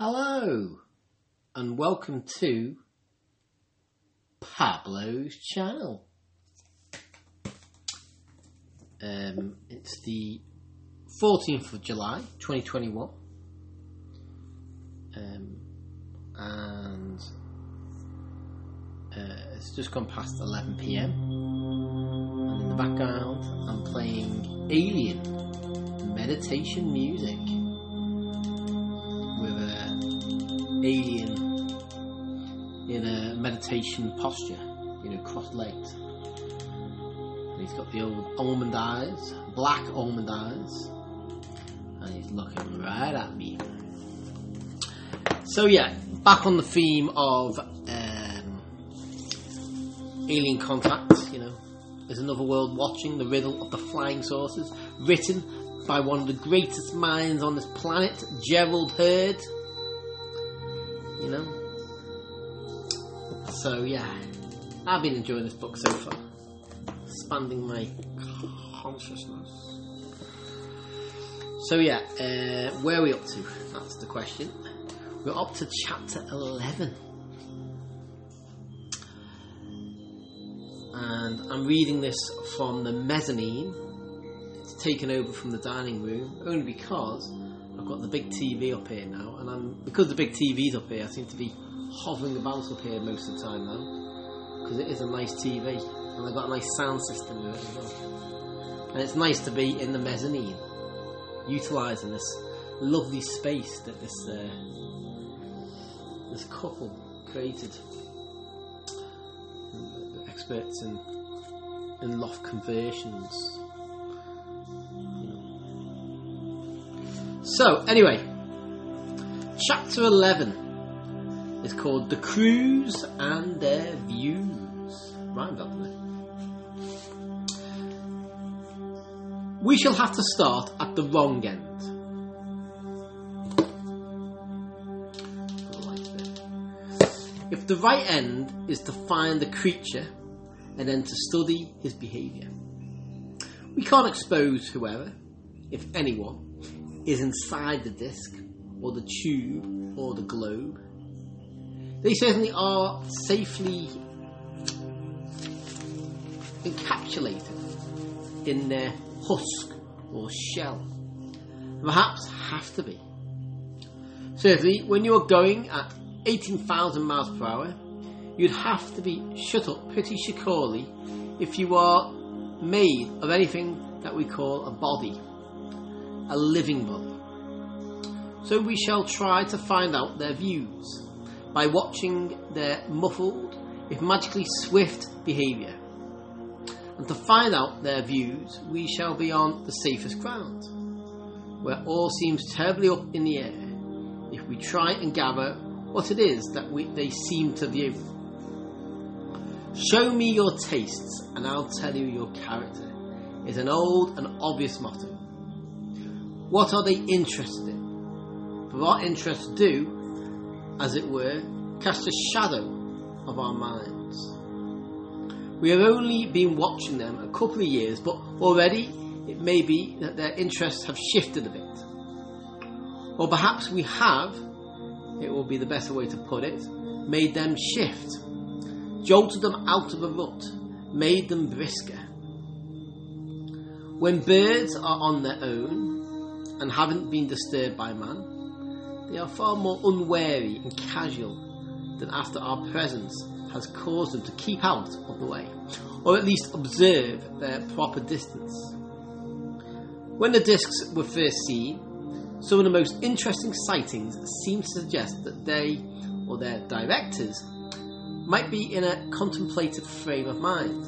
Hello, and welcome to Pablo's channel. It's the 14th of July, 2021. It's just gone past 11 PM. And in the background, I'm playing Alien meditation music. Alien in a meditation posture, you know, cross-legged. And he's got the old almond eyes, black almond eyes, and he's looking right at me. So yeah, back on the theme of alien contact, you know, there's another world watching, the riddle of the flying saucers, written by one of the greatest minds on this planet, Gerald Heard. You know, so yeah, I've been enjoying this book so far, expanding my consciousness. So yeah, where are we up to? That's the question. We're up to chapter 11, and I'm reading this from the mezzanine. It's taken over from the dining room only because I've got the big TV up here now, and because the big TV's up here, I seem to be hovering about up here most of the time now, because it is a nice TV, and I've got a nice sound system with it as well. And it's nice to be in the mezzanine, utilising this lovely space that this couple created, the experts in loft conversions. So, anyway, chapter 11 is called The Crews and Their Views. Rhymed up there. We shall have to start at the wrong end. If the right end is to find the creature and then to study his behaviour, we can't expose whoever, if anyone, is inside the disc, or the tube, or the globe. They certainly are safely encapsulated in their husk or shell. Perhaps have to be. Certainly, when you are going at 18,000 miles per hour, you'd have to be shut up pretty securely if you are made of anything that we call a body. A living body. So we shall try to find out their views by watching their muffled, if magically swift, behaviour. And to find out their views, we shall be on the safest ground, where all seems terribly up in the air, if we try and gather what it is that they seem to view. Show me your tastes, and I'll tell you your character, is an old and obvious motto. What are they interested in? For our interests do, as it were, cast a shadow of our minds. We have only been watching them a couple of years, but already it may be that their interests have shifted a bit. Or perhaps we have, it will be the better way to put it, made them shift, jolted them out of a rut, made them brisker. When birds are on their own, and haven't been disturbed by man, they are far more unwary and casual than after our presence has caused them to keep out of the way, or at least observe their proper distance. When the discs were first seen, some of the most interesting sightings seemed to suggest that they, or their directors, might be in a contemplative frame of mind.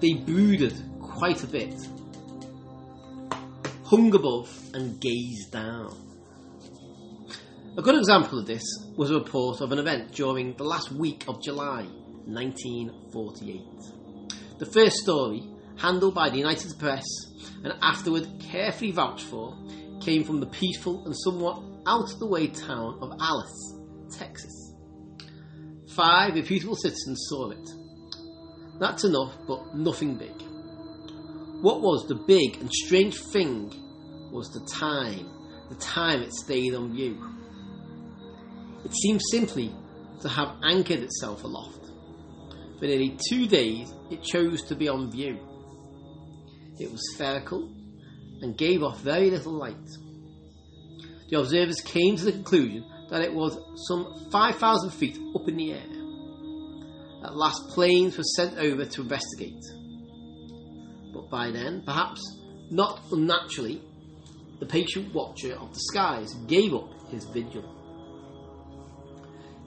They brooded quite a bit, hung above and gazed down. A good example of this was a report of an event during the last week of July 1948. The first story, handled by the United Press and afterward carefully vouched for, came from the peaceful and somewhat out-of-the-way town of Alice, Texas. 5 reputable citizens saw it. That's enough, but nothing big. What was the big and strange thing was the time the time it stayed on view. It seemed simply to have anchored itself aloft. For nearly 2 days it chose to be on view. It was spherical and gave off very little light. The observers came to the conclusion that it was some 5,000 feet up in the air. At last, planes were sent over to investigate. But by then, perhaps not unnaturally, the patient watcher of the skies gave up his vigil.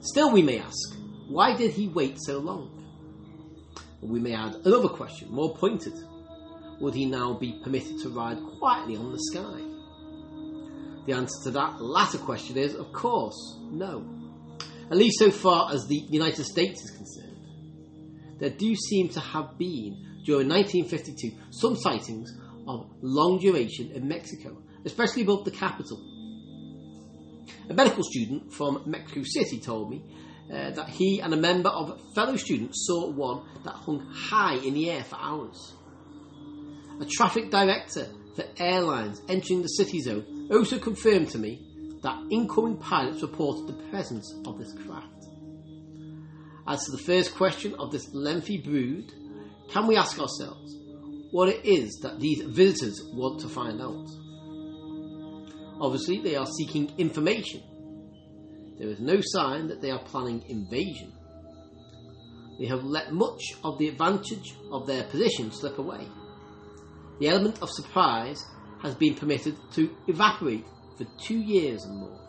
Still, we may ask, why did he wait so long? We may add another question, more pointed. Would he now be permitted to ride quietly on the sky? The answer to that latter question is, of course, no. At least so far as the United States is concerned. There do seem to have been, during 1952, some sightings of long duration in Mexico, especially above the capital. A medical student from Mexico City told me that he and a member of a fellow student saw one that hung high in the air for hours. A traffic director for airlines entering the city zone also confirmed to me that incoming pilots reported the presence of this craft. As to the first question of this lengthy brood, can we ask ourselves what it is that these visitors want to find out? Obviously, they are seeking information. There is no sign that they are planning invasion. They have let much of the advantage of their position slip away. The element of surprise has been permitted to evaporate for 2 years and more.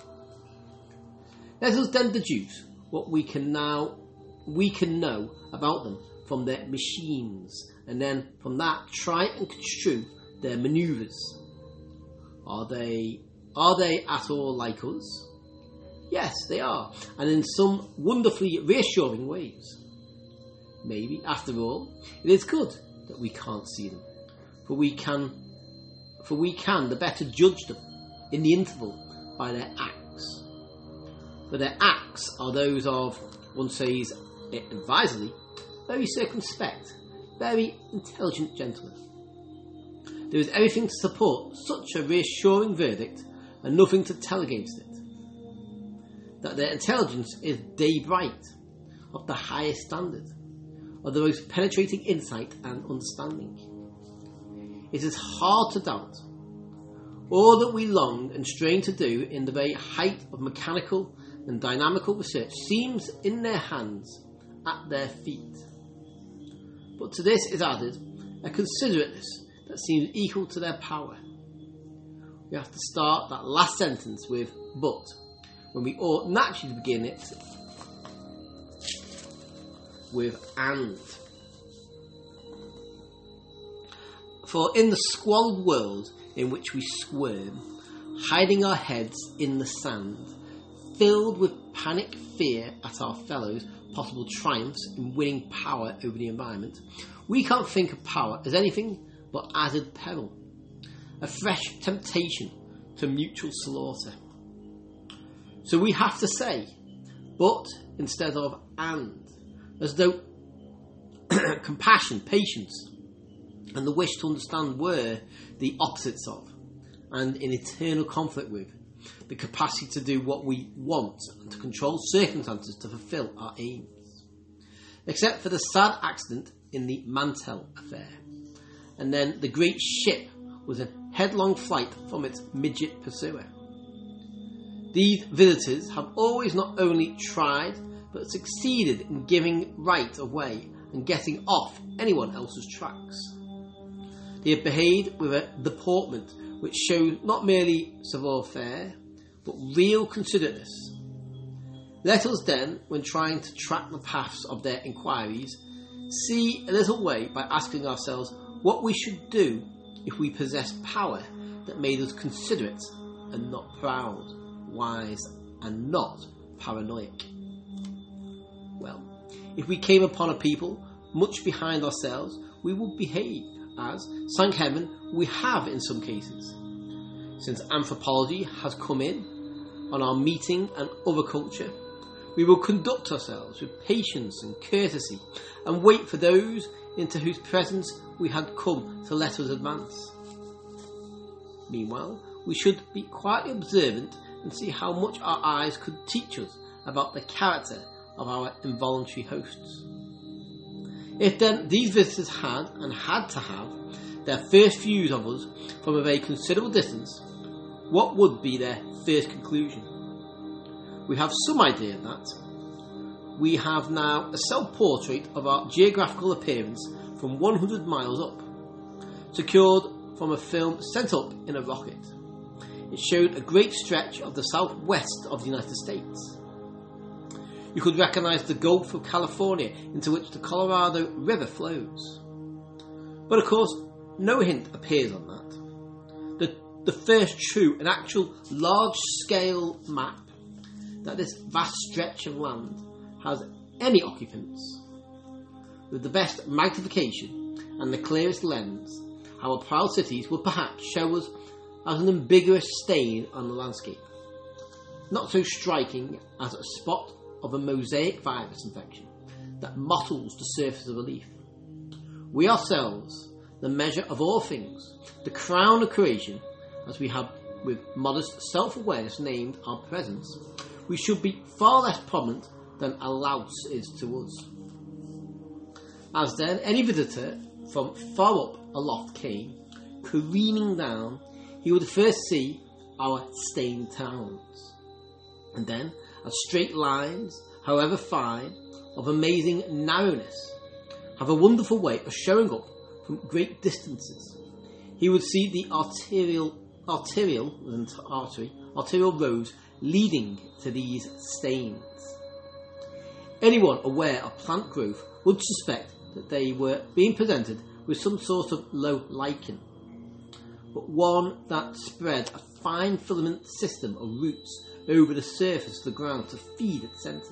Let us then deduce what we can know about them from their machines, and then from that try and construe their manoeuvres. Are they at all like us? Yes, they are, and in some wonderfully reassuring ways. Maybe, after all, it is good that we can't see them, for we can the better judge them in the interval by their acts. For their acts are those of, one says it advisedly, very circumspect, very intelligent gentlemen. There is everything to support such a reassuring verdict and nothing to tell against it. That their intelligence is day bright, of the highest standard, of the most penetrating insight and understanding. It is hard to doubt. All that we long and strain to do in the very height of mechanical and dynamical research seems in their hands, at their feet. But to this is added a considerateness that seems equal to their power. We have to start that last sentence with but, when we ought naturally to begin it with and. For in the squalid world in which we squirm, hiding our heads in the sand, filled with panic fear at our fellows' possible triumphs in winning power over the environment, we can't think of power as anything but added peril, a fresh temptation to mutual slaughter. So we have to say but instead of and, as though compassion, patience, and the wish to understand were the opposites of, and in eternal conflict with, the capacity to do what we want and to control circumstances to fulfil our aims. Except for the sad accident in the Mantell affair, and then the great ship was in headlong flight from its midget pursuer. These visitors have always not only tried, but succeeded in giving right of way and getting off anyone else's tracks. They have behaved with a deportment which shows not merely savoir-faire, but real considerateness. Let us then, when trying to track the paths of their inquiries, see a little way by asking ourselves what we should do if we possessed power that made us considerate and not proud, wise and not paranoic. Well, if we came upon a people much behind ourselves, we would behave as, thank heaven, we have in some cases, since anthropology has come in on our meeting and other culture. We will conduct ourselves with patience and courtesy and wait for those into whose presence we had come to let us advance. Meanwhile, we should be quite observant and see how much our eyes could teach us about the character of our involuntary hosts. If then these visitors had, and had to have, their first views of us from a very considerable distance, what would be their first conclusion? We have some idea of that. We have now a self-portrait of our geographical appearance from 100 miles up, secured from a film sent up in a rocket. It showed a great stretch of the southwest of the United States. You could recognise the Gulf of California into which the Colorado River flows. But of course, no hint appears on that. The first true and actual large-scale map that this vast stretch of land has any occupants. With the best magnification and the clearest lens, our proud cities will perhaps show us as an ambiguous stain on the landscape, not so striking as a spot of a mosaic virus infection that mottles the surface of a leaf. We ourselves, the measure of all things, the crown of creation, as we have with modest self-awareness named our presence, we should be far less prominent than a louse is to us. As then any visitor from far up aloft came, careening down, he would first see our stained towns, and then as straight lines, however fine, of amazing narrowness, have a wonderful way of showing up from great distances. He would see the arterial roads leading to these stains. Anyone aware of plant growth would suspect that they were being presented with some sort of low lichen, but one that spread a fine filament system of roots over the surface of the ground to feed its centre.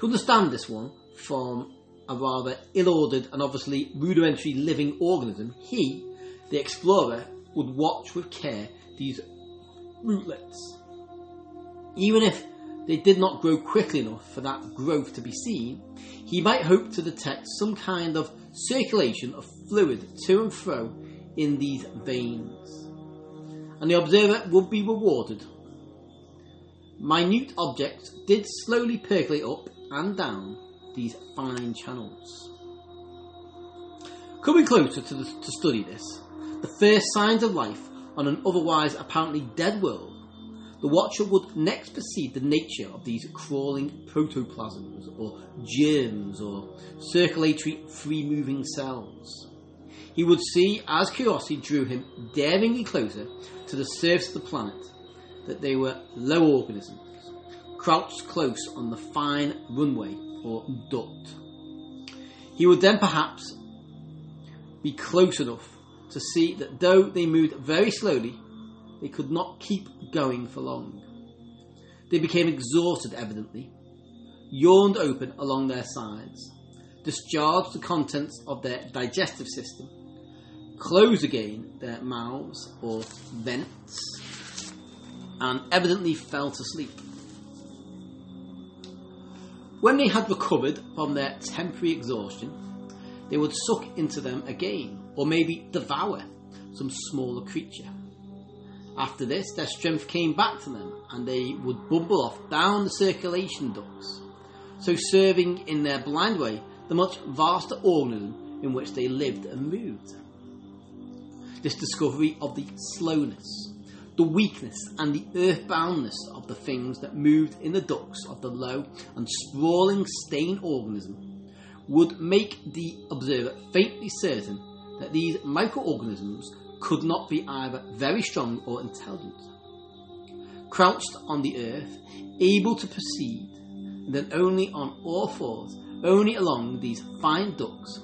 To understand this one from a rather ill-ordered and obviously rudimentary living organism, he, the explorer, would watch with care these rootlets. Even if they did not grow quickly enough for that growth to be seen, he might hope to detect some kind of circulation of fluid to and fro in these veins, and the observer would be rewarded. Minute objects did slowly percolate up and down these fine channels. Coming closer to study this, the first signs of life on an otherwise apparently dead world, the watcher would next perceive the nature of these crawling protoplasms or germs or circulatory free-moving cells. He would see, as curiosity drew him daringly closer to the surface of the planet, that they were low organisms, crouched close on the fine runway or duct. He would then perhaps be close enough to see that though they moved very slowly, they could not keep going for long. They became exhausted evidently, yawned open along their sides, discharged the contents of their digestive system, closed again their mouths or vents, and evidently fell to sleep. When they had recovered from their temporary exhaustion, they would suck into them again, or maybe devour some smaller creature. After this, their strength came back to them, and they would bumble off down the circulation ducts, so serving in their blind way the much vaster organism in which they lived and moved. This discovery of the slowness, the weakness and the earthboundness of the things that moved in the ducts of the low and sprawling stain organism would make the observer faintly certain that these microorganisms could not be either very strong or intelligent. Crouched on the earth, able to proceed, and then only on all fours, only along these fine ducts,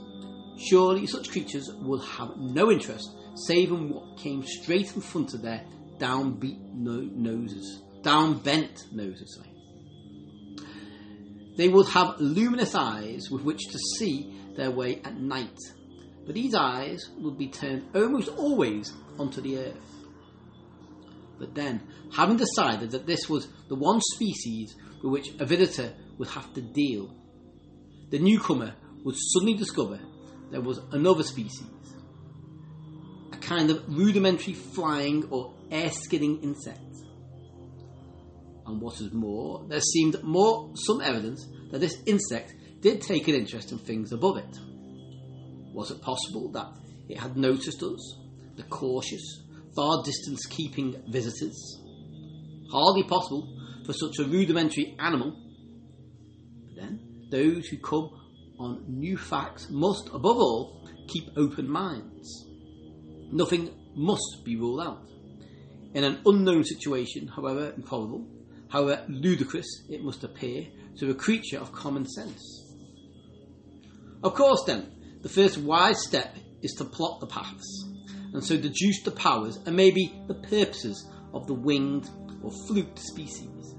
surely such creatures would have no interest save in what came straight in front of their downbent noses. They would have luminous eyes with which to see their way at night, but these eyes would be turned almost always onto the earth. But then, having decided that this was the one species with which a visitor would have to deal, the newcomer would suddenly discover there was another species, a kind of rudimentary flying or air-skidding insect. And what is more, there seemed some evidence that this insect did take an interest in things above it. Was it possible that it had noticed us, the cautious, far-distance-keeping visitors? Hardly possible for such a rudimentary animal. But then, those who come on new facts must, above all, keep open minds. Nothing must be ruled out. In an unknown situation, however improbable, however ludicrous it must appear to a creature of common sense. Of course, then, the first wise step is to plot the paths, and so deduce the powers and maybe the purposes of the winged or fluked species.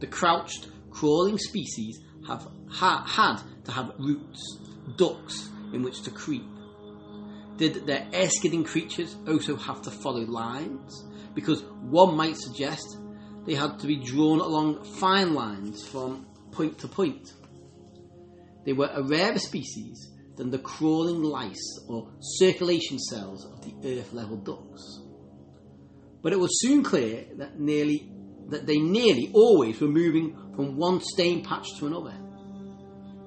The crouched, crawling species have had to have roots, ducts in which to creep. Did their air-skidding creatures also have to follow lines? Because one might suggest they had to be drawn along fine lines from point to point. They were a rarer species than the crawling lice or circulation cells of the earth-level ducks. But it was soon clear that they nearly always were moving from one stain patch to another.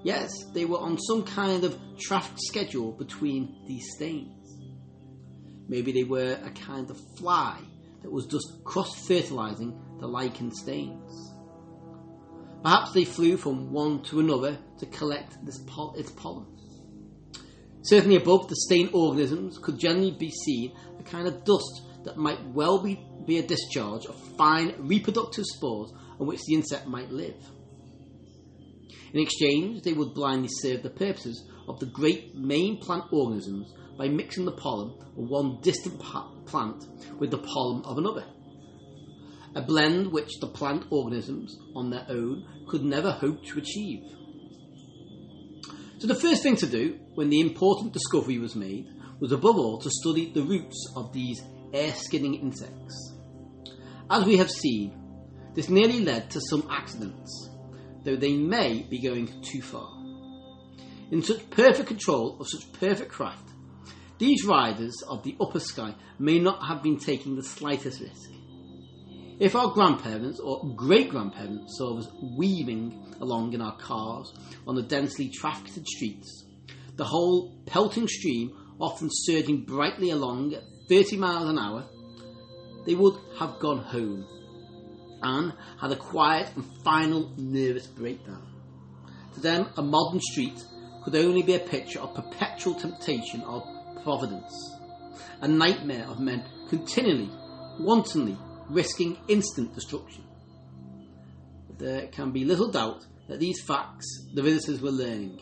Yes, they were on some kind of traffic schedule between these stains. Maybe they were a kind of fly that was just cross-fertilising the lichen stains. Perhaps they flew from one to another to collect its pollen. Certainly above, the stain organisms could generally be seen a kind of dust that might well be a discharge of fine reproductive spores on which the insect might live. In exchange, they would blindly serve the purposes of the great main plant organisms by mixing the pollen of one distant plant with the pollen of another. A blend which the plant organisms, on their own, could never hope to achieve. So the first thing to do, when the important discovery was made, was above all to study the roots of these air-skidding insects. As we have seen, this nearly led to some accidents, though they may be going too far. In such perfect control of such perfect craft, these riders of the upper sky may not have been taking the slightest risk. If our grandparents or great-grandparents saw us weaving along in our cars on the densely trafficked streets, the whole pelting stream often surging brightly along at 30 miles an hour, they would have gone home and had a quiet and final nervous breakdown. To them, a modern street could only be a picture of perpetual temptation of providence, a nightmare of men continually, wantonly, risking instant destruction. But there can be little doubt that these facts the visitors were learning.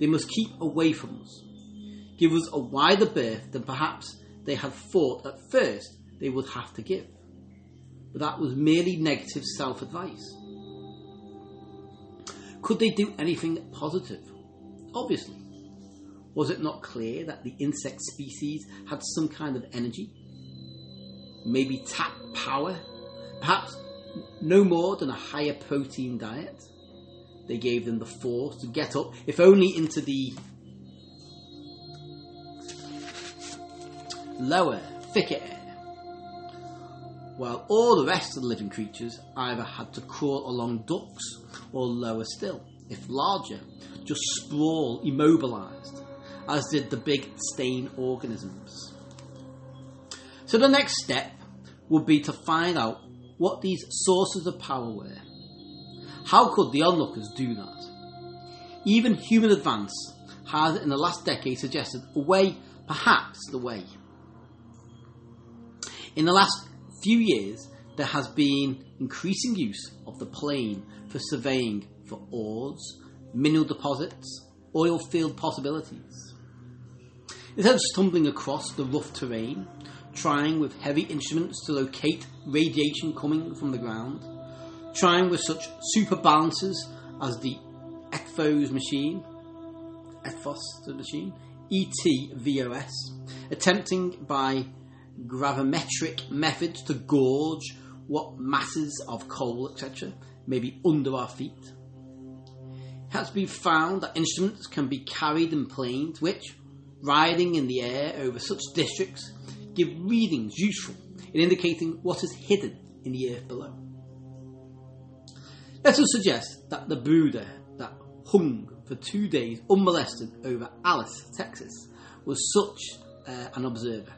They must keep away from us, give us a wider berth than perhaps they had thought at first they would have to give. But that was merely negative self-advice. Could they do anything positive? Obviously. Was it not clear that the insect species had some kind of energy? Maybe tap power, perhaps no more than a higher protein diet. They gave them the force to get up, if only into the lower, thicker air, while all the rest of the living creatures either had to crawl along ducts or lower still, if larger, just sprawl immobilised, as did the big stain organisms. So the next step would be to find out what these sources of power were. How could the onlookers do that? Even human advance has in the last decade suggested a way, perhaps the way. In the last few years, there has been increasing use of the plane for surveying for ores, mineral deposits, oil field possibilities. Instead of stumbling across the rough terrain, trying with heavy instruments to locate radiation coming from the ground, trying with such superbalancers as the Eötvös machine, E-T-V-O-S, attempting by gravimetric methods to gauge what masses of coal, etc., may be under our feet. It has been found that instruments can be carried in planes which, riding in the air over such districts give readings useful in indicating what is hidden in the earth below. Let us suggest that the Buddha that hung for 2 days unmolested over Alice, Texas, was such an observer.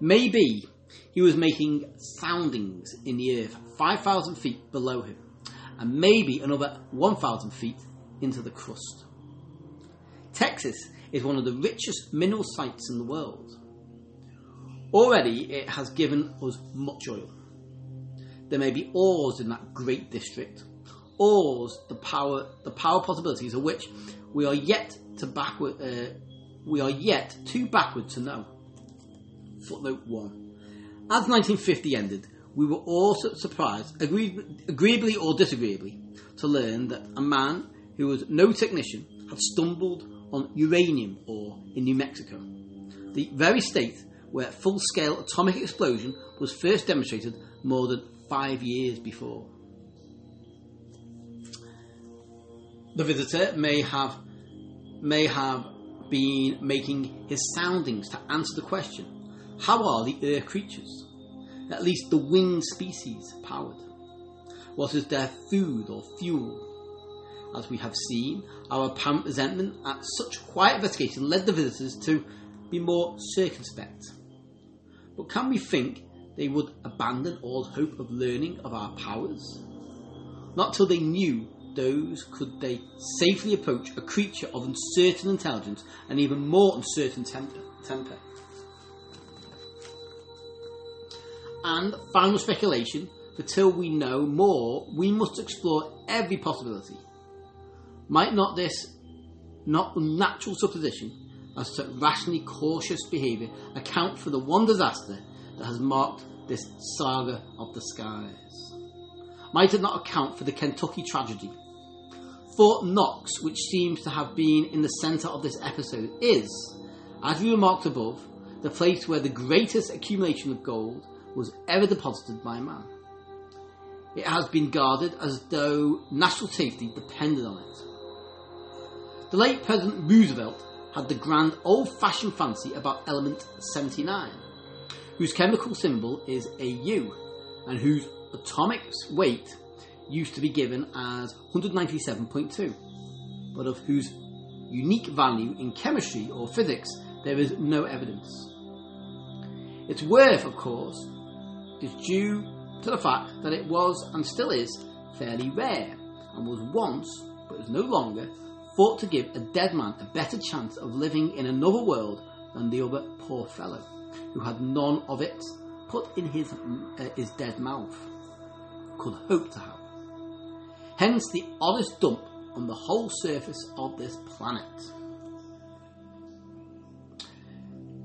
Maybe he was making soundings in the earth 5,000 feet below him, and maybe another 1,000 feet into the crust. Texas is one of the richest mineral sites in the world. Already it has given us much oil. There may be ores in that great district, ores the power possibilities of which we are yet too backward to know. Footnote 1. As 1950 ended, we were all surprised, agreeably or disagreeably, to learn that a man who was no technician had stumbled on uranium ore in New Mexico, the very state where full-scale atomic explosion was first demonstrated more than 5 years before. The visitor may have been making his soundings to answer the question, how are the earth creatures, at least the winged species, powered? What is their food or fuel? As we have seen, our apparent resentment at such quiet investigation led the visitors to be more circumspect. But can we think they would abandon all hope of learning of our powers? Not till they knew those could they safely approach a creature of uncertain intelligence and even more uncertain temper. And final speculation, for till we know more, we must explore every possibility. Might not this not unnatural supposition as to rationally cautious behaviour account for the one disaster that has marked this saga of the skies? Might it not account for the Kentucky tragedy? Fort Knox, which seems to have been in the centre of this episode, is, as we remarked above, the place where the greatest accumulation of gold was ever deposited by man. It has been guarded as though national safety depended on it. The late President Roosevelt had the grand old-fashioned fancy about element 79, whose chemical symbol is AU, and whose atomic weight used to be given as 197.2, but of whose unique value in chemistry or physics there is no evidence. Its worth, of course, is due to the fact that it was, and still is, fairly rare, and was once, but is no longer, thought to give a dead man a better chance of living in another world than the other poor fellow, who had none of it put in his dead mouth, could hope to have. Hence the oddest dump on the whole surface of this planet.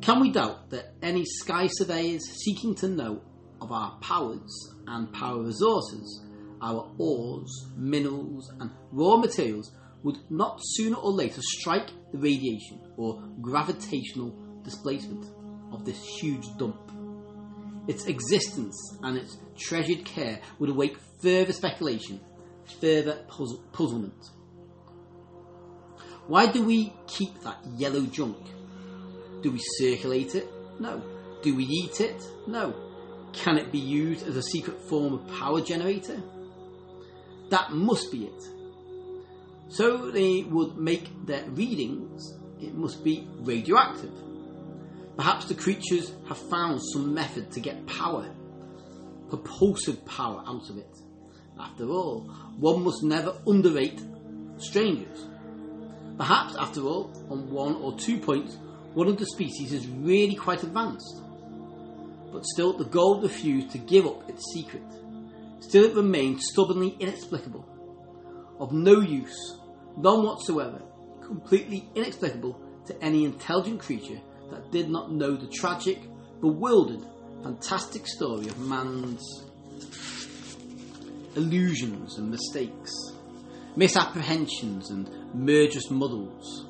Can we doubt that any sky surveyors seeking to know of our powers and power resources, our ores, minerals and raw materials, would not sooner or later strike the radiation or gravitational displacement of this huge dump? Its existence and its treasured care would awake further speculation, further puzzlement. Why do we keep that yellow junk? Do we circulate it? No. Do we eat it? No. Can it be used as a secret form of power generator? That must be it. So they would make their readings, it must be radioactive. Perhaps the creatures have found some method to get power, propulsive power, out of it. After all, one must never underrate strangers. Perhaps, after all, on 1 or 2 points, one of the species is really quite advanced. But still, the gold refused to give up its secret. Still, it remained stubbornly inexplicable, of no use, none whatsoever, completely inexplicable to any intelligent creature that did not know the tragic, bewildered, fantastic story of man's illusions and mistakes, misapprehensions and murderous muddles.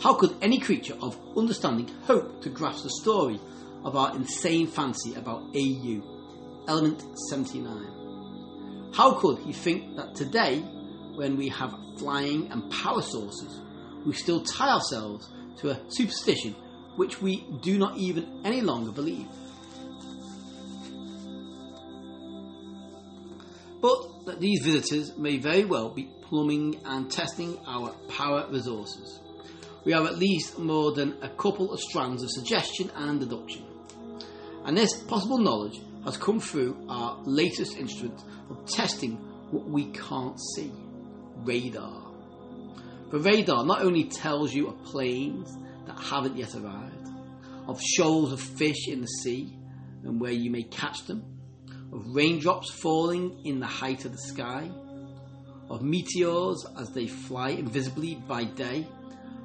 How could any creature of understanding hope to grasp the story of our insane fancy about AU, element 79? How could he think that today, when we have flying and power sources, we still tie ourselves to a superstition which we do not even any longer believe. But that these visitors may very well be plumbing and testing our power resources. We have at least more than a couple of strands of suggestion and deduction. And this possible knowledge has come through our latest instrument of testing what we can't see, radar. The radar not only tells you of planes that haven't yet arrived, of shoals of fish in the sea and where you may catch them, of raindrops falling in the height of the sky, of meteors as they fly invisibly by day,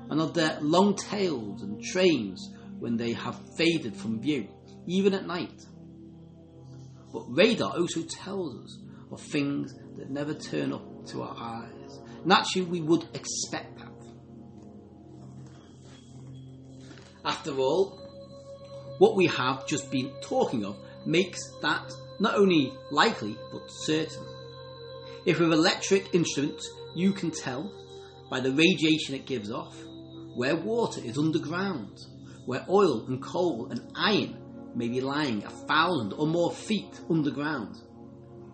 and of their long tails and trains when they have faded from view, even at night. But radar also tells us of things that never turn up to our eyes. Naturally, we would expect that. After all, what we have just been talking of makes that not only likely, but certain. If with electric instruments you can tell, by the radiation it gives off, where water is underground, where oil and coal and iron may be lying 1,000 or more feet underground,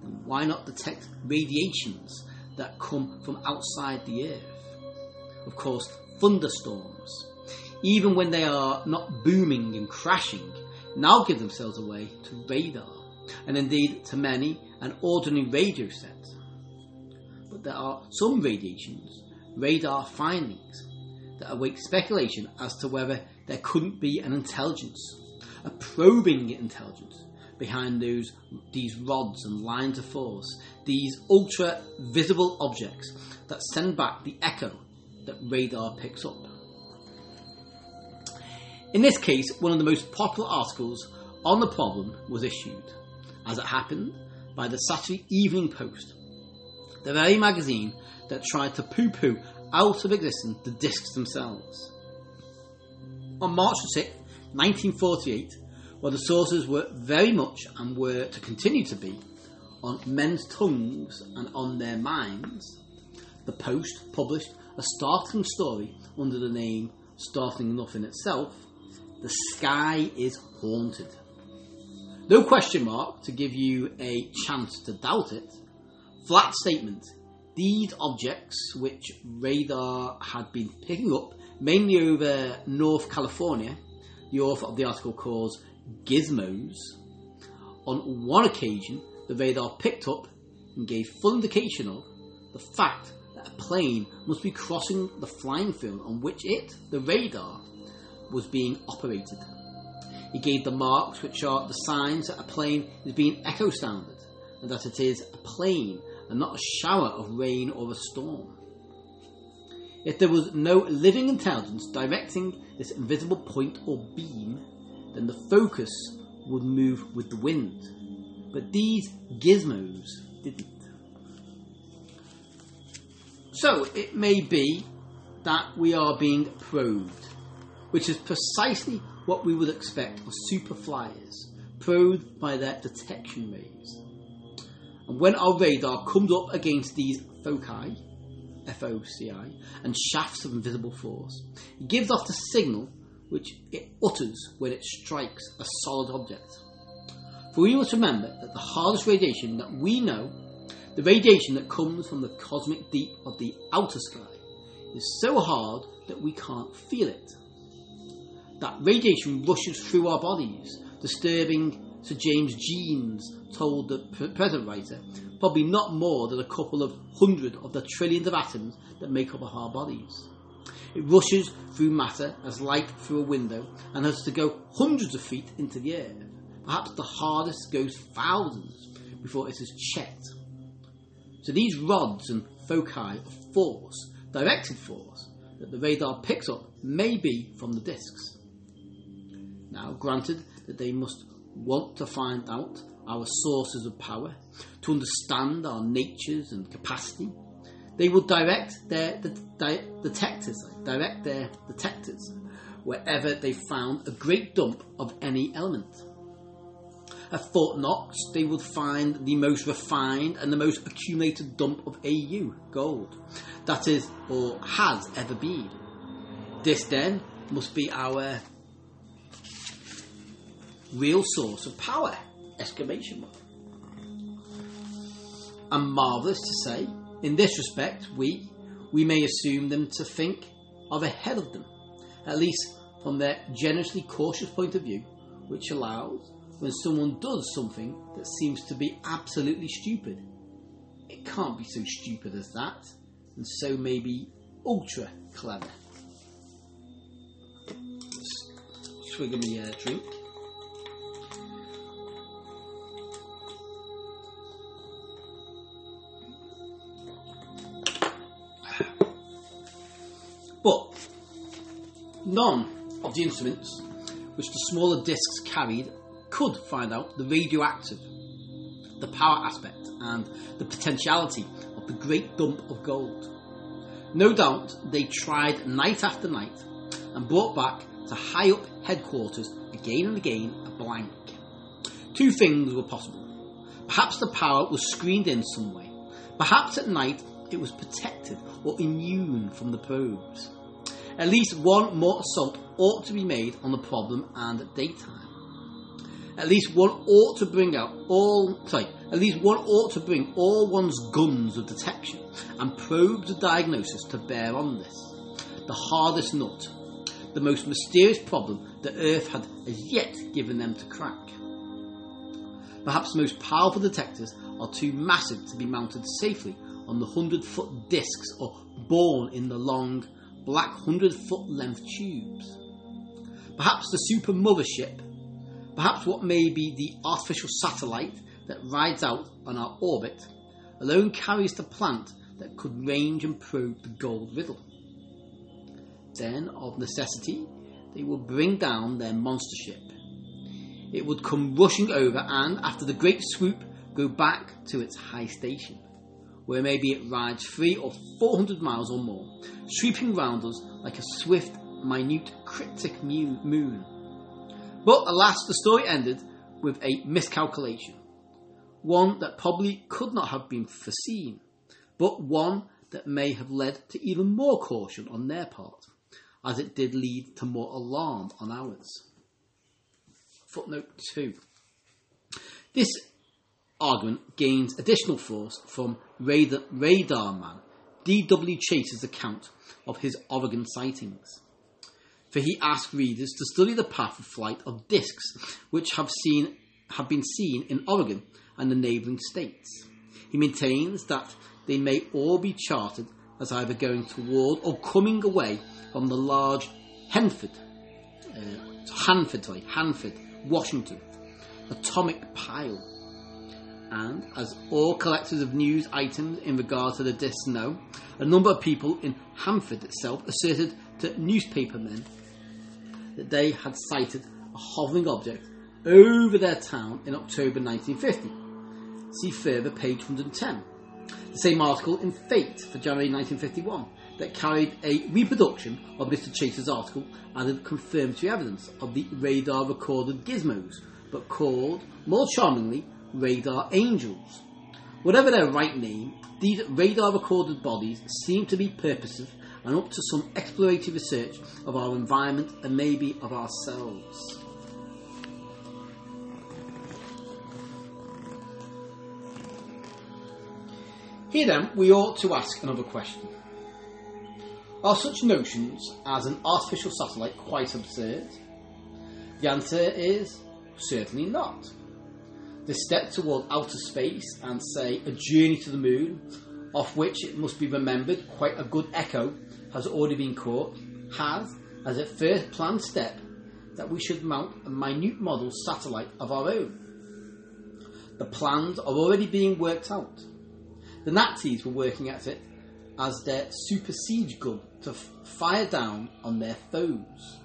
then why not detect radiations that come from outside the earth? Of course, thunderstorms, even when they are not booming and crashing, now give themselves away to radar, and indeed to many an ordinary radio set. But there are some radiations, radar findings, that awake speculation as to whether there couldn't be an intelligence, a probing intelligence, behind these rods and lines of force, these ultra-visible objects that send back the echo that radar picks up. In this case, one of the most popular articles on the problem was issued, as it happened, by the Saturday Evening Post, the very magazine that tried to poo-poo out of existence the discs themselves. On March 6, 1948, well, the sources were very much, and were to continue to be, on men's tongues and on their minds, the Post published a startling story under the name, startling enough in itself, "The Sky is Haunted." No question mark to give you a chance to doubt it. Flat statement. These objects, which radar had been picking up mainly over North California, the author of the article calls gizmos, on one occasion the radar picked up and gave full indication of the fact that a plane must be crossing the flying field on which it, the radar, was being operated. It gave the marks, which are the signs that a plane is being echo-sounded, and that it is a plane and not a shower of rain or a storm. If there was no living intelligence directing this invisible point or beam, then the focus would move with the wind. But these gizmos didn't. So it may be that we are being probed, which is precisely what we would expect of super flyers, probed by their detection rays. And when our radar comes up against these foci, F-O-C-I, and shafts of invisible force, it gives off the signal which it utters when it strikes a solid object. For we must remember that the hardest radiation that we know, the radiation that comes from the cosmic deep of the outer sky, is so hard that we can't feel it. That radiation rushes through our bodies, disturbing Sir James Jeans told the present writer, probably not more than a couple of hundred of the trillions of atoms that make up our bodies. It rushes through matter as light through a window and has to go hundreds of feet into the air. Perhaps the hardest goes thousands before it is checked. So these rods and foci of force, directed force, that the radar picks up may be from the discs. Now, granted that they must want to find out our sources of power, to understand our natures and capacity, they will direct their detectors wherever they found a great dump of any element. At Fort Knox, they would find the most refined and the most accumulated dump of AU, gold, that is, or has ever been. This then must be our real source of power! Exclamation mark. And marvellous to say, in this respect, we may assume them to think of ahead of them, at least from their generously cautious point of view, which allows, when someone does something that seems to be absolutely stupid, it can't be so stupid as that, and so may be ultra clever. Swig of my drink. But none of the instruments which the smaller discs carried could find out the radioactive, the power aspect, and the potentiality of the great dump of gold. No doubt they tried night after night and brought back to high up headquarters again and again a blank. Two things were possible. Perhaps the power was screened in some way. Perhaps at night it was protected or immune from the probes. At least one more assault ought to be made on the problem and at daytime. At least one ought to bring all one's guns of detection and probes of diagnosis to bear on this, the hardest nut, the most mysterious problem that Earth had as yet given them to crack. Perhaps the most powerful detectors are too massive to be mounted safely on the 100-foot discs or borne in the long, black 100-foot length tubes. Perhaps the super mothership, perhaps what may be the artificial satellite that rides out on our orbit, alone carries the plant that could range and probe the gold riddle. Then, of necessity, they would bring down their monster ship. It would come rushing over and, after the great swoop, go back to its high station, where maybe it rides 300 or 400 miles or more, sweeping round us like a swift, minute, cryptic moon. But alas, the story ended with a miscalculation, one that probably could not have been foreseen, but one that may have led to even more caution on their part, as it did lead to more alarm on ours. Footnote 2. This argument gains additional force from Radar Man D.W. Chase's account of his Oregon sightings, for he asked readers to study the path of flight of discs which have been seen in Oregon and the neighbouring states. He maintains that they may all be charted as either going toward or coming away from the large Hanford, Washington, atomic pile. And, as all collectors of news items in regard to the discs know, a number of people in Hanford itself asserted to newspapermen that they had sighted a hovering object over their town in October 1950. See further page 110. The same article in Fate for January 1951 that carried a reproduction of Mr. Chase's article added confirmatory evidence of the radar recorded gizmos, but called, more charmingly, radar angels. Whatever their right name, these radar recorded bodies seem to be purposive and up to some exploratory research of our environment and maybe of ourselves. Here then, we ought to ask another question. Are such notions as an artificial satellite quite absurd? The answer is certainly not. The step toward outer space and, say, a journey to the moon, of which it must be remembered quite a good echo has already been caught, has, as a first planned step, that we should mount a minute model satellite of our own. The plans are already being worked out. The Nazis were working at it as their super siege gun to fire down on their foes.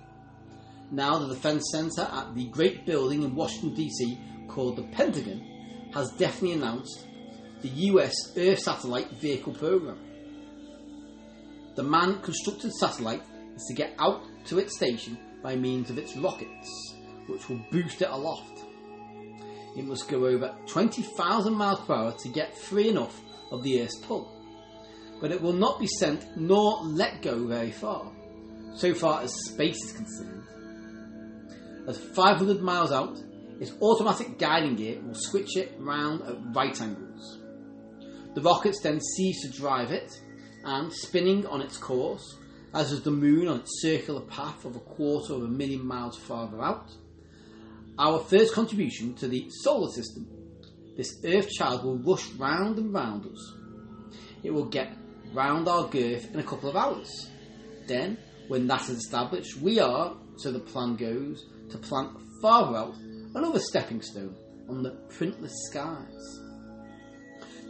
Now the Defense Center at the great building in Washington, D.C., called the Pentagon, has definitely announced the US Earth Satellite Vehicle Program. The man-constructed satellite is to get out to its station by means of its rockets, which will boost it aloft. It must go over 20,000 miles per hour to get free enough of the Earth's pull, but it will not be sent nor let go very far, so far as space is concerned. At 500 miles out, its automatic guiding gear will switch it round at right angles. The rockets then cease to drive it, and spinning on its course, as does the moon on its circular path of 250,000 miles farther out, our first contribution to the solar system, this Earth child will rush round and round us. It will get round our girth in a couple of hours. Then, when that is established, we are, so the plan goes, to plant farther out another stepping stone on the printless skies.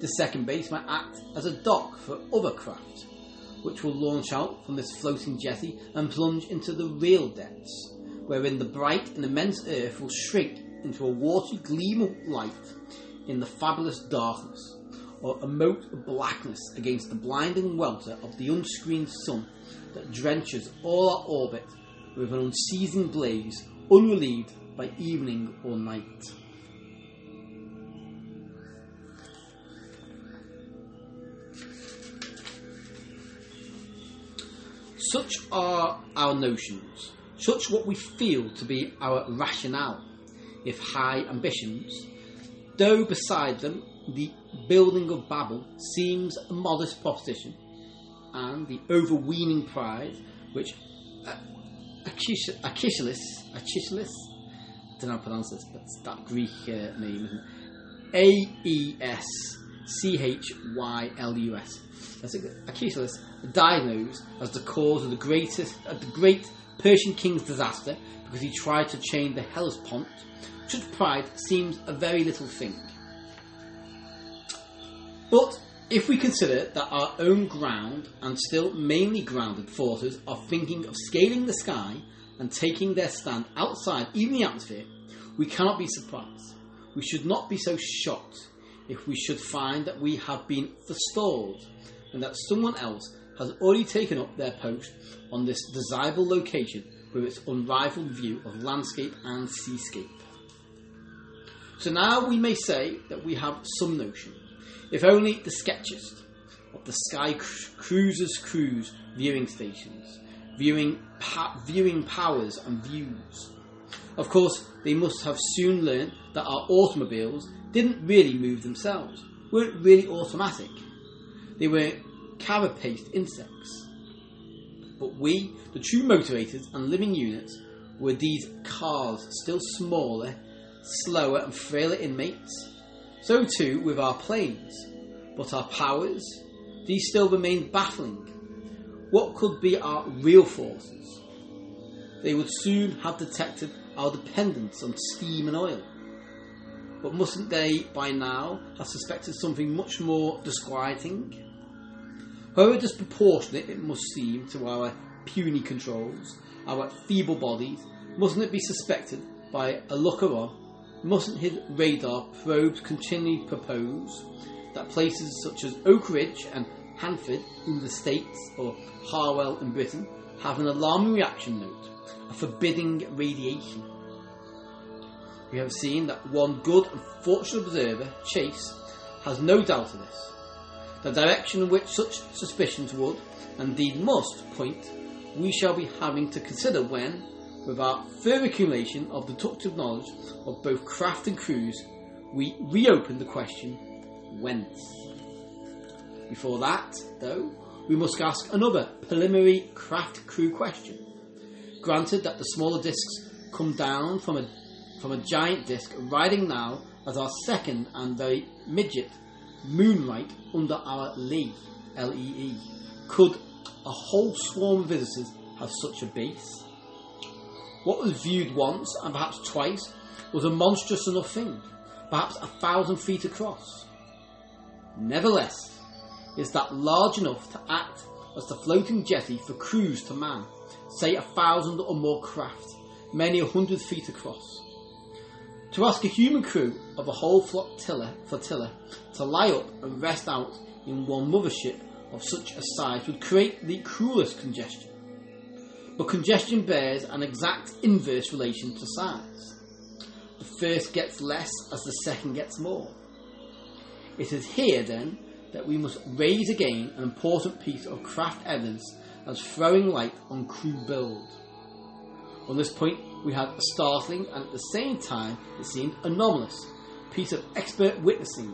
The second base might act as a dock for other craft, which will launch out from this floating jetty and plunge into the real depths, wherein the bright and immense earth will shrink into a watery gleam of light in the fabulous darkness, or a mote of blackness against the blinding welter of the unscreened sun that drenches all our orbit with an unceasing blaze, unrelieved by evening or night. Such are our notions, such what we feel to be our rationale, if high ambitions, though beside them the building of Babel seems a modest proposition, and the overweening pride which Aeschylus, I don't know how to pronounce this, but it's that Greek name, isn't it? Aeschylus, that's Aeschylus, diagnosed as the cause of the great Persian king's disaster because he tried to chain the Hellespont, such pride seems a very little thing. But if we consider that our own ground and still mainly grounded forces are thinking of scaling the sky and taking their stand outside even the atmosphere, we cannot be surprised. We should not be so shocked if we should find that we have been forestalled and that someone else has already taken up their post on this desirable location with its unrivalled view of landscape and seascape. So now we may say that we have some notion, if only the sketches of the Sky Cruiser's Cruise viewing stations, viewing powers and views. Of course, they must have soon learned that our automobiles didn't really move themselves, weren't really automatic. They were carapaced insects. But we, the true motivators and living units, were these cars, still smaller, slower and frailer inmates. So too with our planes, but our powers, these still remain baffling. What could be our real forces? They would soon have detected our dependence on steam and oil. But mustn't they by now have suspected something much more disquieting? However disproportionate it must seem to our puny controls, our feeble bodies, mustn't it be suspected by a looker-on? Mustn't his radar probes continually propose that places such as Oak Ridge and Hanford in the States or Harwell in Britain have an alarming reaction note, a forbidding radiation? We have seen that one good and fortunate observer, Chase, has no doubt of this. The direction in which such suspicions would, indeed must, point, we shall be having to consider when, with our further accumulation of deductive knowledge of both craft and crews, we reopen the question, whence? Before that, though, we must ask another preliminary craft crew question. Granted that the smaller discs come down from a giant disc riding now as our second and very midget moonlight under our lee, L-E-E, could a whole swarm of visitors have such a base? What was viewed once, and perhaps twice, was a monstrous enough thing, perhaps 1,000 feet across. Nevertheless, is that large enough to act as the floating jetty for crews to man, say 1,000 or more craft, many 100 feet across? To ask a human crew of a whole flotilla to lie up and rest out in one mothership of such a size would create the cruelest congestion. But congestion bears an exact inverse relation to size. The first gets less as the second gets more. It is here, then, that we must raise again an important piece of craft evidence as throwing light on crew build. On this point, we had a startling and at the same time it seemed anomalous piece of expert witnessing,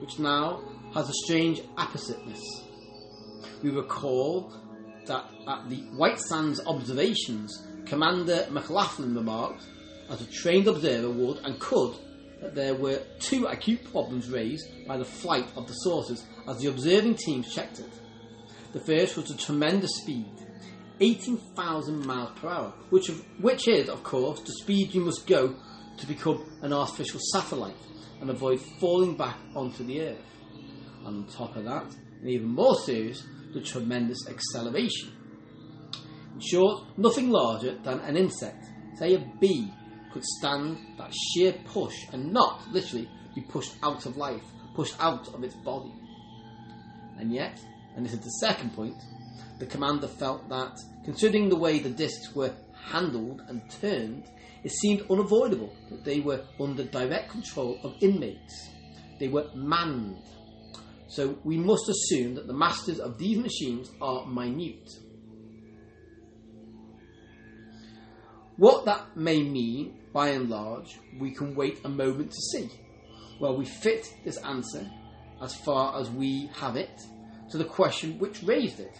which now has a strange appositeness. We recall that at the White Sands observations, Commander McLaughlin remarked, as a trained observer would and could, that there were two acute problems raised by the flight of the saucers as the observing teams checked it. The first was the tremendous speed, 18,000 miles per hour, which is, of course, the speed you must go to become an artificial satellite and avoid falling back onto the Earth. And on top of that, and even more serious, the tremendous acceleration. In short, nothing larger than an insect, say a bee, could stand that sheer push and not, literally, be pushed out of life, pushed out of its body. And yet, and this is the second point, the commander felt that, considering the way the discs were handled and turned, it seemed unavoidable that they were under direct control of inmates. They were manned. So we must assume that the masters of these machines are minute. What that may mean, by and large, we can wait a moment to see. Well, we fit this answer, as far as we have it, to the question which raised it.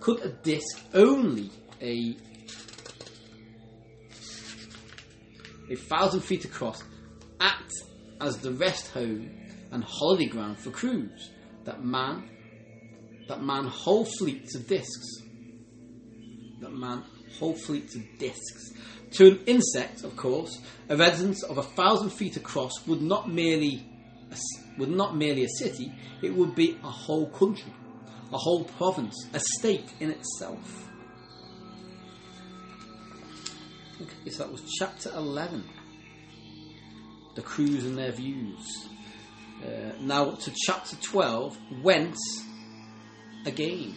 Could a disc only a 1,000 feet across act as the rest home and holiday ground for crews that man whole fleets of discs? To an insect, of course, a residence of 1,000 feet across would not merely a city, it would be a whole country, a whole province, a state in itself. Okay, so that was chapter 11, the crews and their views. Now to chapter 12, whence again.